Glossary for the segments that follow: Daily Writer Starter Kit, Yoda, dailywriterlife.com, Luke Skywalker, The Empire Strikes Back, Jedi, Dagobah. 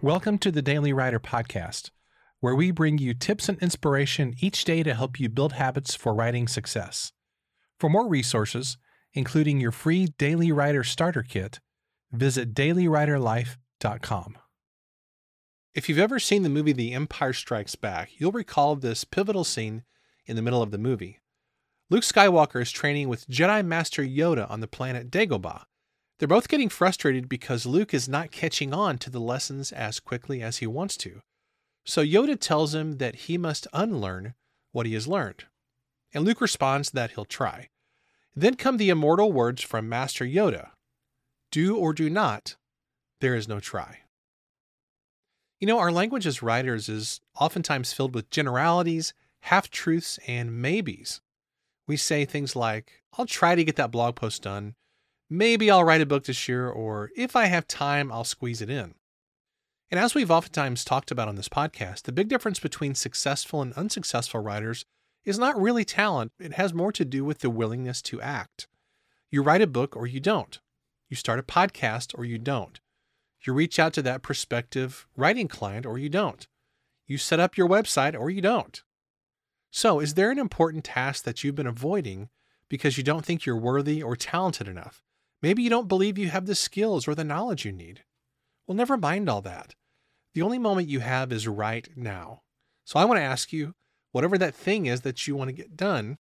Welcome to the Daily Writer Podcast, where we bring you tips and inspiration each day to help you build habits for writing success. For more resources, including your free Daily Writer Starter Kit, visit dailywriterlife.com. If you've ever seen the movie The Empire Strikes Back, you'll recall this pivotal scene in the middle of the movie. Luke Skywalker is training with Jedi Master Yoda on the planet Dagobah. They're both getting frustrated because Luke is not catching on to the lessons as quickly as he wants to. So Yoda tells him that he must unlearn what he has learned. And Luke responds that he'll try. Then come the immortal words from Master Yoda, "Do or do not, there is no try." You know, our language as writers is oftentimes filled with generalities, half-truths, and maybes. We say things like, "I'll try to get that blog post done," "Maybe I'll write a book this year," or "If I have time, I'll squeeze it in." And as we've oftentimes talked about on this podcast, the big difference between successful and unsuccessful writers is not really talent. It has more to do with the willingness to act. You write a book or you don't. You start a podcast or you don't. You reach out to that prospective writing client or you don't. You set up your website or you don't. So is there an important task that you've been avoiding because you don't think you're worthy or talented enough? Maybe you don't believe you have the skills or the knowledge you need. Well, never mind all that. The only moment you have is right now. So I want to ask you, whatever that thing is that you want to get done,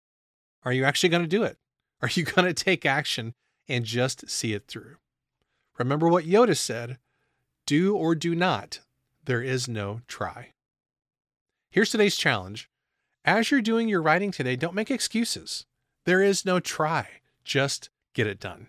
are you actually going to do it? Are you going to take action and just see it through? Remember what Yoda said, "Do or do not, there is no try." Here's today's challenge. As you're doing your writing today, don't make excuses. There is no try. Just get it done.